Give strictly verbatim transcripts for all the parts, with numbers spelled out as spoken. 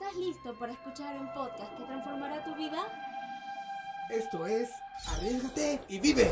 ¿Estás listo para escuchar un podcast que transformará tu vida? Esto es Arriésgate y Vive.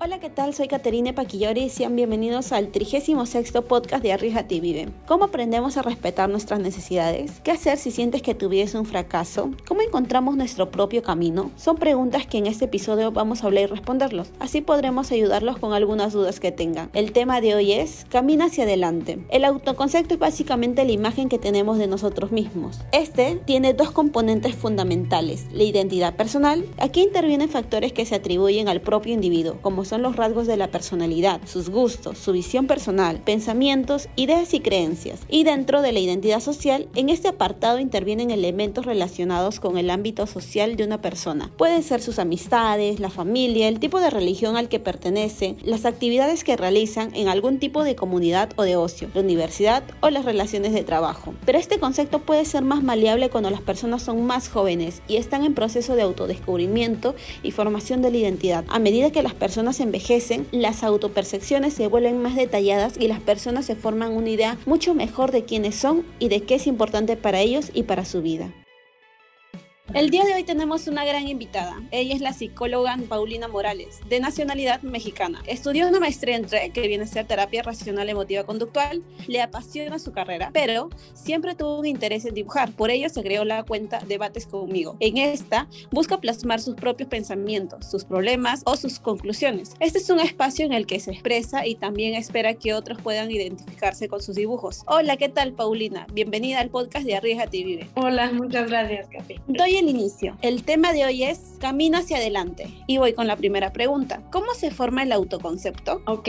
Hola, ¿qué tal? Soy Caterine Paquillori y sean bienvenidos al trigésimo sexto podcast de Arriésgate y Vive. ¿Cómo aprendemos a respetar nuestras necesidades? ¿Qué hacer si sientes que tu vida es un fracaso? ¿Cómo encontramos nuestro propio camino? Son preguntas que en este episodio vamos a hablar y responderlos. Así podremos ayudarlos con algunas dudas que tengan. El tema de hoy es Camina hacia adelante. El autoconcepto es básicamente la imagen que tenemos de nosotros mismos. Este tiene dos componentes fundamentales: la identidad personal. Aquí intervienen factores que se atribuyen al propio individuo, como son son los rasgos de la personalidad, sus gustos, su visión personal, pensamientos, ideas y creencias. Y dentro de la identidad social, en este apartado intervienen elementos relacionados con el ámbito social de una persona. Pueden ser sus amistades, la familia, el tipo de religión al que pertenece, las actividades que realizan en algún tipo de comunidad o de ocio, la universidad o las relaciones de trabajo. Pero este concepto puede ser más maleable cuando las personas son más jóvenes y están en proceso de autodescubrimiento y formación de la identidad. A medida que las personas se envejecen, las autopercepciones se vuelven más detalladas y las personas se forman una idea mucho mejor de quiénes son y de qué es importante para ellos y para su vida. El día de hoy tenemos una gran invitada. Ella es la psicóloga Paulina Morales, de nacionalidad mexicana. Estudió una maestría en T R E C, que viene a ser terapia racional emotiva conductual. Le apasiona su carrera, pero siempre tuvo un interés en dibujar. Por ello se creó la cuenta Debates Conmigo. En esta busca plasmar sus propios pensamientos, sus problemas o sus conclusiones. Este es un espacio en el que se expresa y también espera que otros puedan identificarse con sus dibujos. Hola, ¿qué tal, Paulina? Bienvenida al podcast de Arriésgate y Vive. Hola, muchas gracias, Capi. Doy el inicio. El tema de hoy es Camina hacia adelante. Y voy con la primera pregunta. ¿Cómo se forma el autoconcepto? Ok,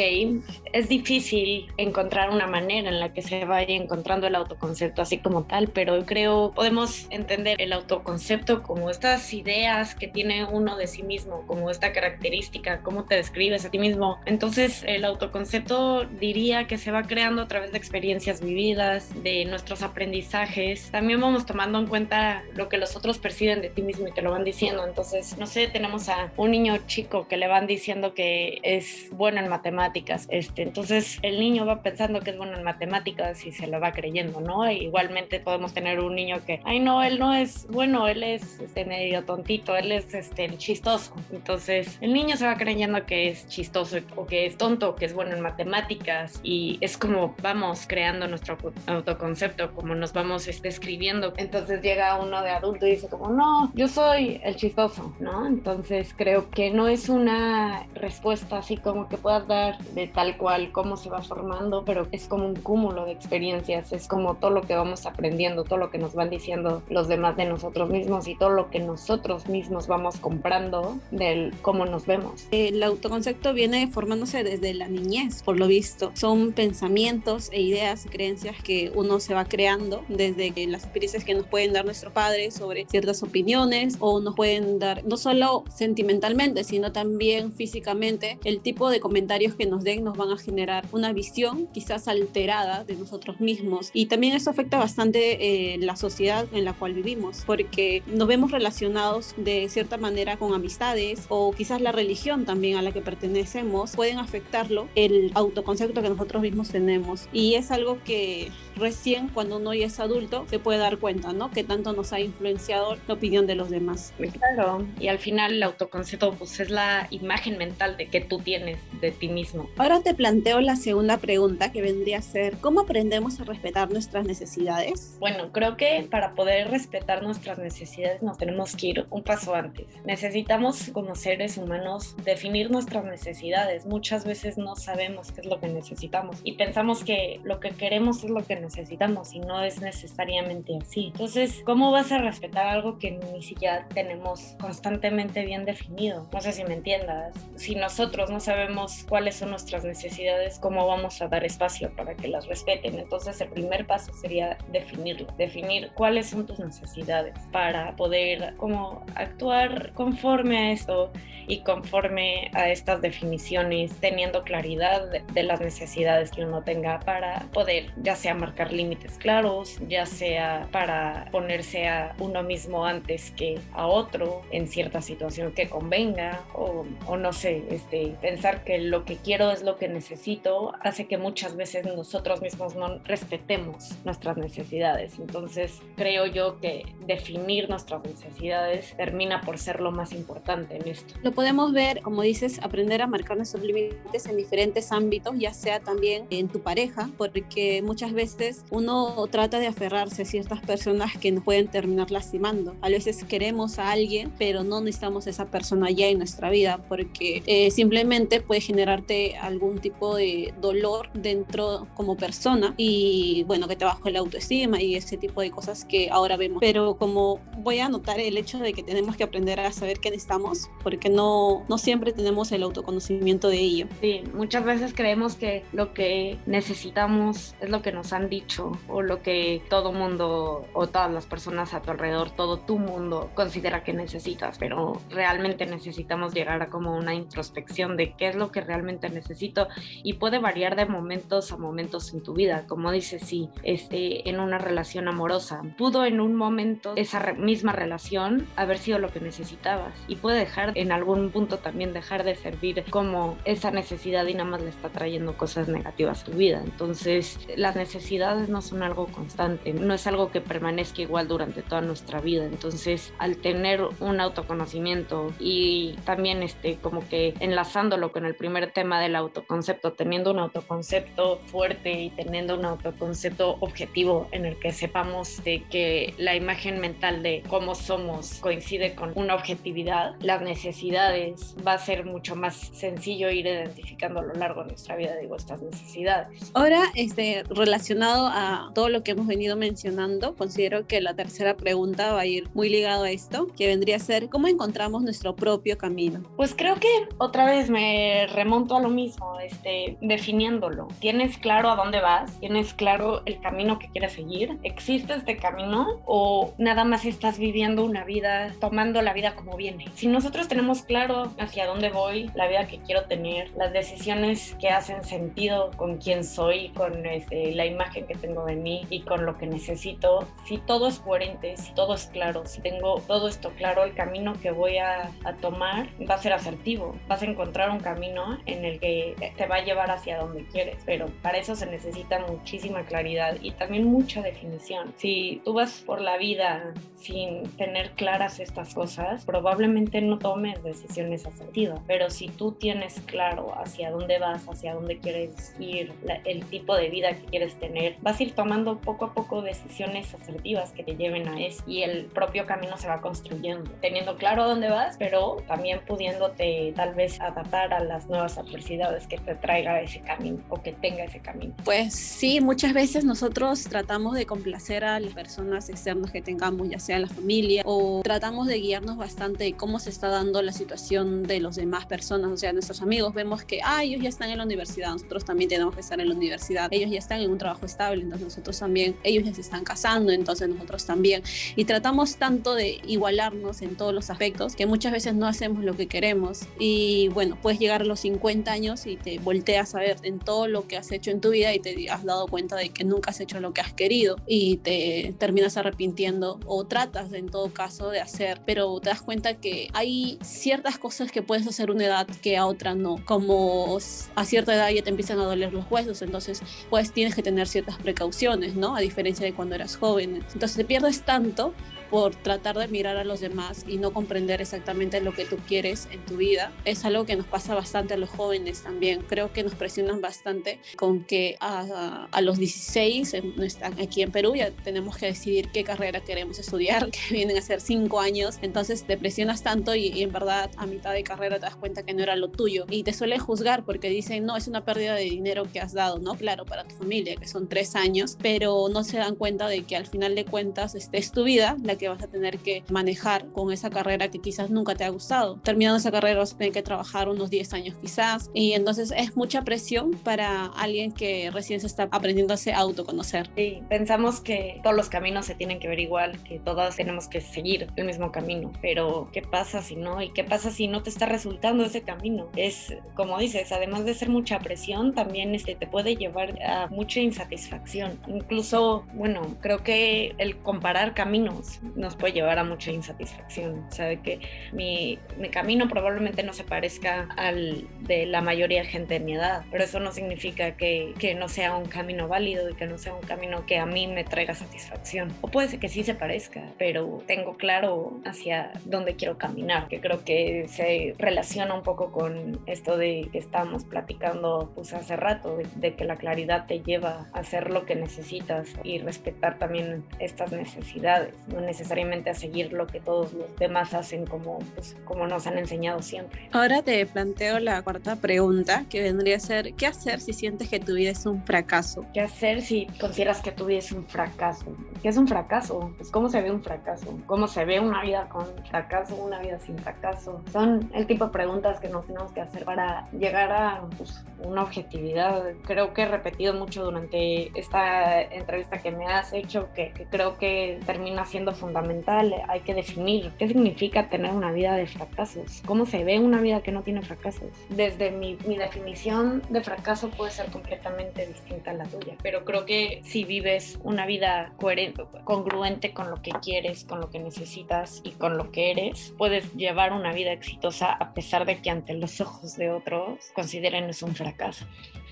es difícil encontrar una manera en la que se vaya encontrando el autoconcepto así como tal, pero creo podemos entender el autoconcepto como estas ideas que tiene uno de sí mismo, como esta característica, cómo te describes a ti mismo. Entonces, el autoconcepto diría que se va creando a través de experiencias vividas, de nuestros aprendizajes. También vamos tomando en cuenta lo que los otros perciben de ti mismo y te lo van diciendo. Entonces, no sé, tenemos a un niño chico que le van diciendo que es bueno en matemáticas. Este, entonces, el niño va pensando que es bueno en matemáticas y se lo va creyendo, ¿no? E igualmente podemos tener un niño que, ay, no, él no es bueno, él es este, medio tontito, él es este, el chistoso. Entonces, el niño se va creyendo que es chistoso o que es tonto, que es bueno en matemáticas, y es como vamos creando nuestro autoconcepto, como nos vamos este, escribiendo. Entonces, llega uno de adulto y dice como, no, yo soy el chistoso, ¿no? Entonces creo que no es una respuesta así como que puedas dar de tal cual cómo se va formando, pero es como un cúmulo de experiencias, es como todo lo que vamos aprendiendo, todo lo que nos van diciendo los demás de nosotros mismos y todo lo que nosotros mismos vamos comprando del cómo nos vemos. El autoconcepto viene formándose desde la niñez, por lo visto. Son pensamientos e ideas, creencias que uno se va creando desde las experiencias que nos pueden dar nuestros padres sobre ciertas opiniones, o nos pueden dar no solo sentimentalmente sino también físicamente. El tipo de comentarios que nos den nos van a generar una visión quizás alterada de nosotros mismos, y también eso afecta bastante eh, la sociedad en la cual vivimos, porque nos vemos relacionados de cierta manera con amistades, o quizás la religión también a la que pertenecemos pueden afectarlo el autoconcepto que nosotros mismos tenemos, y es algo que recién cuando uno ya es adulto se puede dar cuenta, ¿no? Que tanto nos ha influenciado la opinión de los demás. Claro, y al final el autoconcepto pues es la imagen mental de que tú tienes de ti mismo. Ahora te planteo la segunda pregunta, que vendría a ser ¿cómo aprendemos a respetar nuestras necesidades? Bueno, creo que para poder respetar nuestras necesidades nos tenemos que ir un paso antes. Necesitamos como seres humanos definir nuestras necesidades. Muchas veces no sabemos qué es lo que necesitamos y pensamos que lo que queremos es lo que necesitamos, y no es necesariamente así. Entonces, ¿cómo vas a respetar algo que ni siquiera tenemos constantemente bien definido? No sé si me entiendas. Si nosotros no sabemos cuáles son nuestras necesidades, ¿cómo vamos a dar espacio para que las respeten? Entonces el primer paso sería definirlo, definir cuáles son tus necesidades para poder como actuar conforme a esto y conforme a estas definiciones, teniendo claridad de, de las necesidades que uno tenga para poder ya sea marcar límites claros, ya sea para ponerse a uno mismo antes que a otro, en en cierta situación que convenga o, o no sé, este, pensar que lo que quiero es lo que necesito hace que muchas veces nosotros mismos no respetemos nuestras necesidades. Entonces creo yo que definir nuestras necesidades termina por ser lo más importante en esto. Lo podemos ver, como dices, aprender a marcar nuestros límites en diferentes ámbitos, ya sea también en tu pareja, porque muchas veces uno trata de aferrarse a ciertas personas que nos pueden terminar lastimando. A veces queremos a alguien, pero no necesitamos a esa persona ya en nuestra vida, porque eh, simplemente puede generarte algún tipo de dolor dentro como persona y bueno, que te bajo la autoestima y ese tipo de cosas que ahora vemos. Pero como voy a anotar el hecho de que tenemos que aprender a saber qué necesitamos, porque no, no siempre tenemos el autoconocimiento de ello. Sí, muchas veces creemos que lo que necesitamos es lo que nos han dicho o lo que todo mundo o todas las personas a tu alrededor, todo tu mundo considera que necesitas, pero realmente necesitamos llegar a como una introspección de qué es lo que realmente necesito y puede variar de momentos a momentos en tu vida. Como dices, sí, este, en una relación amorosa, pudo en un momento esa re- misma relación haber sido lo que necesitabas y puede dejar en algún punto también dejar de servir como esa necesidad y nada más le está trayendo cosas negativas a tu vida. Entonces, las necesidades no son algo constante, no es algo que permanezca igual durante toda nuestra vida. Entonces, al tener un autoconocimiento y también este, como que enlazándolo con el primer tema del autoconcepto, teniendo un autoconcepto fuerte y teniendo un autoconcepto objetivo en el que sepamos de que la imagen mental de cómo somos coincide con una objetividad, las necesidades, va a ser mucho más sencillo ir identificando a lo largo de nuestra vida, digo, estas necesidades. Ahora, este, relacionado a todo lo que hemos venido mencionando, considero que la tercera pregunta va a ir muy ligado a esto, que vendría a ser ¿cómo encontramos nuestro propio camino? Pues creo que otra vez me remonto a lo mismo, este, definiéndolo. ¿Tienes claro a dónde vas? ¿Tienes claro el camino que quieres seguir? ¿Existe este camino o nada más estás viviendo una vida, tomando la vida como viene? Si nosotros tenemos claro hacia dónde voy, la vida que quiero tener, las decisiones que hacen sentido con quién soy, con este, la imagen que tengo de mí y con lo que necesito, si todo es coherente, si todo es claro, si tengo todo esto claro, el camino que voy a, a tomar va a ser asertivo, vas a encontrar un camino en el que te va a llevar hacia donde quieres, pero para eso se necesita muchísima claridad y también mucha definición. Si tú vas por la vida sin tener claras estas cosas, probablemente no tomes decisiones asertivas, pero si tú tienes claro hacia dónde vas, hacia dónde quieres ir, la, el tipo de vida que quieres tener, vas a ir tomando poco a poco decisiones asertivas que te lleven a eso y el propio camino se va construyendo, teniendo claro a dónde vas, pero también pudiéndote tal vez adaptar a las nuevas adversidades que te traiga ese camino o que tenga ese camino. Pues sí, muchas veces nosotros tratamos de complacer a las personas externas que tengamos, ya sea la familia, o tratamos de guiarnos bastante de cómo se está dando la situación de las demás personas, o sea, nuestros amigos, vemos que ah, ellos ya están en la universidad, nosotros también tenemos que estar en la universidad, ellos ya están en un trabajo estable, entonces nosotros también, ellos ya se están casando, entonces nosotros también, y tratamos tanto de igualarnos en todos los aspectos que muchas veces no hacemos lo que queremos y bueno, puedes llegar a los cincuenta años y te volteas a ver en todo lo que has hecho en tu vida y te has dado cuenta de que nunca has hecho lo que has querido y te terminas arrepintiendo o tratas en todo caso de hacer, pero te das cuenta que hay ciertas cosas que puedes hacer a una edad que a otra no, como a cierta edad ya te empiezan a doler los huesos, entonces pues tienes que tener ciertas precauciones, ¿no? A diferencia de cuando eras joven, entonces te pierdes tanto por tratar de mirar a los demás y no comprender exactamente lo que tú quieres en tu vida. Es algo que nos pasa bastante a los jóvenes también. Creo que nos presionan bastante con que a, a, a los dieciséis, en, aquí en Perú, ya tenemos que decidir qué carrera queremos estudiar, que vienen a ser cinco años. Entonces te presionas tanto y, y en verdad a mitad de carrera te das cuenta que no era lo tuyo. Y te suelen juzgar porque dicen, no, es una pérdida de dinero que has dado, ¿no? Claro, para tu familia, que son tres años, pero no se dan cuenta de que al final de cuentas este es tu vida, la que vas a tener que manejar con esa carrera que quizás nunca te ha gustado. Terminando esa carrera vas a tener que trabajar unos diez años quizás, y entonces es mucha presión para alguien que recién se está aprendiéndose a autoconocer. Sí, pensamos que todos los caminos se tienen que ver igual, que todas tenemos que seguir el mismo camino, pero ¿qué pasa si no? ¿Y qué pasa si no te está resultando ese camino? Es, como dices, además de ser mucha presión, también este, te puede llevar a mucha insatisfacción. Incluso, bueno, creo que el comparar caminos nos puede llevar a mucha insatisfacción. Sabe que mi, mi camino probablemente no se parezca al de la mayoría de gente de mi edad, pero eso no significa que, que no sea un camino válido y que no sea un camino que a mí me traiga satisfacción. O puede ser que sí se parezca, pero tengo claro hacia dónde quiero caminar, que creo que se relaciona un poco con esto de que estábamos platicando pues hace rato, de, de que la claridad te lleva a hacer lo que necesitas y respetar también estas necesidades, no necesariamente a seguir lo que todos los demás hacen como, pues, como nos han enseñado siempre. Ahora te planteo la cuarta pregunta, que vendría a ser, ¿qué hacer si sientes que tu vida es un fracaso? ¿Qué hacer si consideras que tu vida es un fracaso? ¿Qué es un fracaso? Pues, ¿cómo se ve un fracaso? ¿Cómo se ve una vida con fracaso, una vida sin fracaso? Son el tipo de preguntas que nos tenemos que hacer para llegar a pues, una objetividad. Creo que he repetido mucho durante esta entrevista que me has hecho, que, que creo que termina siendo fundamental. Hay que definir qué significa tener una vida de fracasos. ¿Cómo se ve una vida que no tiene fracasos? Desde mi, mi definición de fracaso puede ser completamente distinta a la tuya, pero creo que si vives una vida coherente, congruente con lo que quieres, con lo que necesitas y con lo que eres, puedes llevar una vida exitosa a pesar de que ante los ojos de otros consideren eso un fracaso.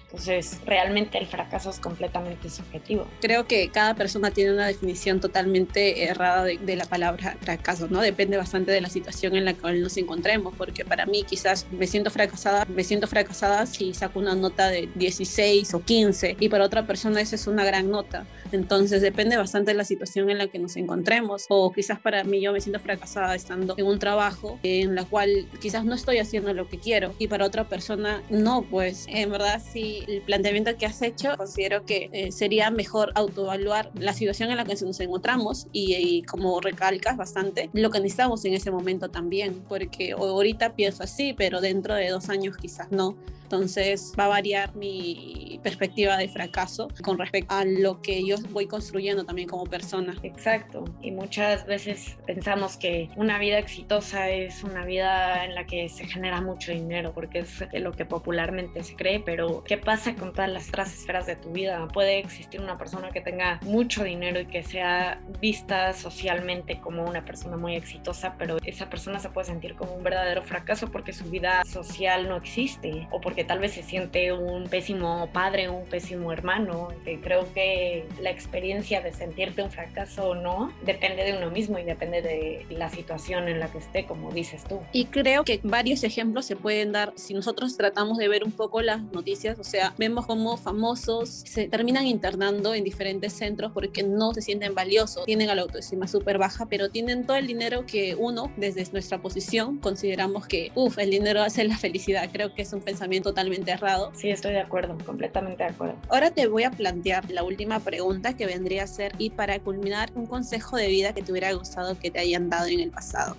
Entonces, realmente el fracaso es completamente subjetivo. Creo que cada persona tiene una definición totalmente errada de, de la palabra fracaso, ¿no? Depende bastante de la situación en la que nos encontremos, porque para mí quizás me siento fracasada, me siento fracasada si saco una nota de dieciséis o quince, y para otra persona eso es una gran nota. Entonces, depende bastante de la situación en la que nos encontremos, o quizás para mí yo me siento fracasada estando en un trabajo en la cual quizás no estoy haciendo lo que quiero, y para otra persona no, pues en verdad sí. El planteamiento que has hecho, considero que eh, sería mejor autoevaluar la situación en la que nos encontramos y, y como recalcas bastante, lo que necesitamos en ese momento también, porque ahorita pienso así, pero dentro de dos años quizás no. Entonces va a variar mi perspectiva de fracaso con respecto a lo que yo voy construyendo también como persona. Exacto, y muchas veces pensamos que una vida exitosa es una vida en la que se genera mucho dinero, porque es lo que popularmente se cree, pero ¿qué pasa con todas las otras esferas de tu vida? Puede existir una persona que tenga mucho dinero y que sea vista socialmente como una persona muy exitosa, pero esa persona se puede sentir como un verdadero fracaso porque su vida social no existe, o porque tal vez se siente un pésimo padre, un pésimo hermano. Creo que la experiencia de sentirte un fracaso o no depende de uno mismo y depende de la situación en la que esté, como dices tú. Y creo que varios ejemplos se pueden dar si nosotros tratamos de ver un poco las noticias, o sea, vemos cómo famosos se terminan internando en diferentes centros porque no se sienten valiosos, tienen a la autoestima súper baja, pero tienen todo el dinero que uno, desde nuestra posición, consideramos que, uff, el dinero hace la felicidad. Creo que es un pensamiento totalmente errado. Sí, estoy de acuerdo, completamente de acuerdo. Ahora te voy a plantear la última pregunta, que vendría a ser, y para culminar, un consejo de vida que te hubiera gustado que te hayan dado en el pasado.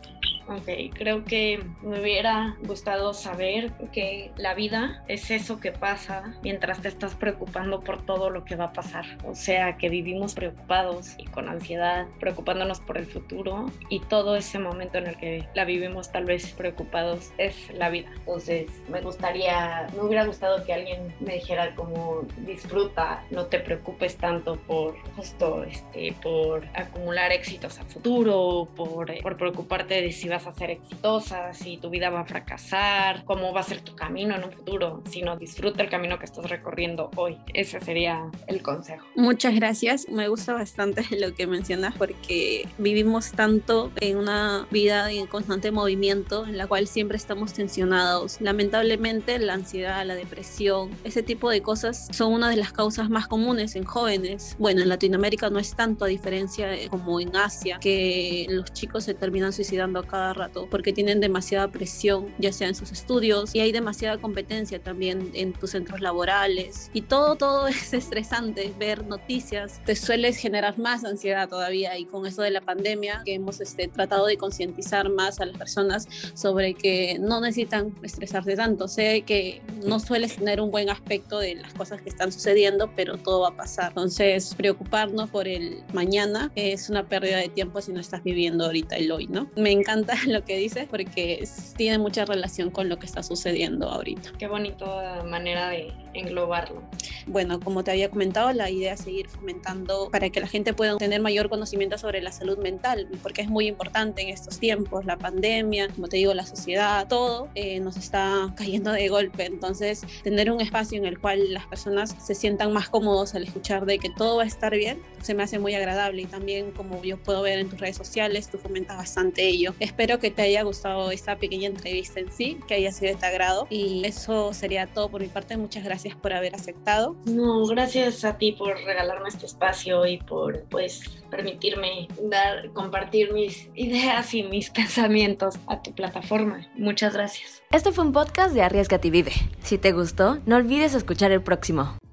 Ok, creo que me hubiera gustado saber que la vida es eso que pasa mientras te estás preocupando por todo lo que va a pasar. O sea, que vivimos preocupados y con ansiedad, preocupándonos por el futuro, y todo ese momento en el que la vivimos tal vez preocupados es la vida. Entonces, me gustaría, me hubiera gustado que alguien me dijera como disfruta, no te preocupes tanto por justo este, por acumular éxitos a futuro, por, por preocuparte de si vas a ser exitosa, si tu vida va a fracasar, cómo va a ser tu camino en un futuro, sino disfruta el camino que estás recorriendo hoy. Ese sería el consejo. Muchas gracias. Me gusta bastante lo que mencionas porque vivimos tanto en una vida en constante movimiento en la cual siempre estamos tensionados. Lamentablemente, la ansiedad, la depresión, ese tipo de cosas son una de las causas más comunes en jóvenes. Bueno, en Latinoamérica no es tanto a diferencia como en Asia, que los chicos se terminan suicidando a cada rato porque tienen demasiada presión, ya sea en sus estudios, y hay demasiada competencia también en tus centros laborales, y todo, todo es estresante. Ver noticias te suele generar más ansiedad todavía, y con eso de la pandemia que hemos este, tratado de concientizar más a las personas sobre que no necesitan estresarse tanto. Sé que no sueles tener un buen aspecto de las cosas que están sucediendo, pero todo va a pasar. Entonces, preocuparnos por el mañana es una pérdida de tiempo si no estás viviendo ahorita el hoy, ¿no? Me encanta lo que dices porque tiene mucha relación con lo que está sucediendo ahorita. Qué bonita manera de englobarlo? Bueno, como te había comentado, la idea es seguir fomentando para que la gente pueda tener mayor conocimiento sobre la salud mental, porque es muy importante en estos tiempos, la pandemia, como te digo, la sociedad, todo eh, nos está cayendo de golpe. Entonces, tener un espacio en el cual las personas se sientan más cómodos al escuchar de que todo va a estar bien, se me hace muy agradable, y también, como yo puedo ver en tus redes sociales, tú fomentas bastante ello. Espero que te haya gustado esta pequeña entrevista en sí, que haya sido de tu agrado, y eso sería todo por mi parte. Muchas gracias por haber aceptado. No, gracias a ti por regalarme este espacio y por, pues, permitirme dar, compartir mis ideas y mis pensamientos a tu plataforma. Muchas gracias. Este fue un podcast de Arriésgate y Vive. Si te gustó, no olvides escuchar el próximo.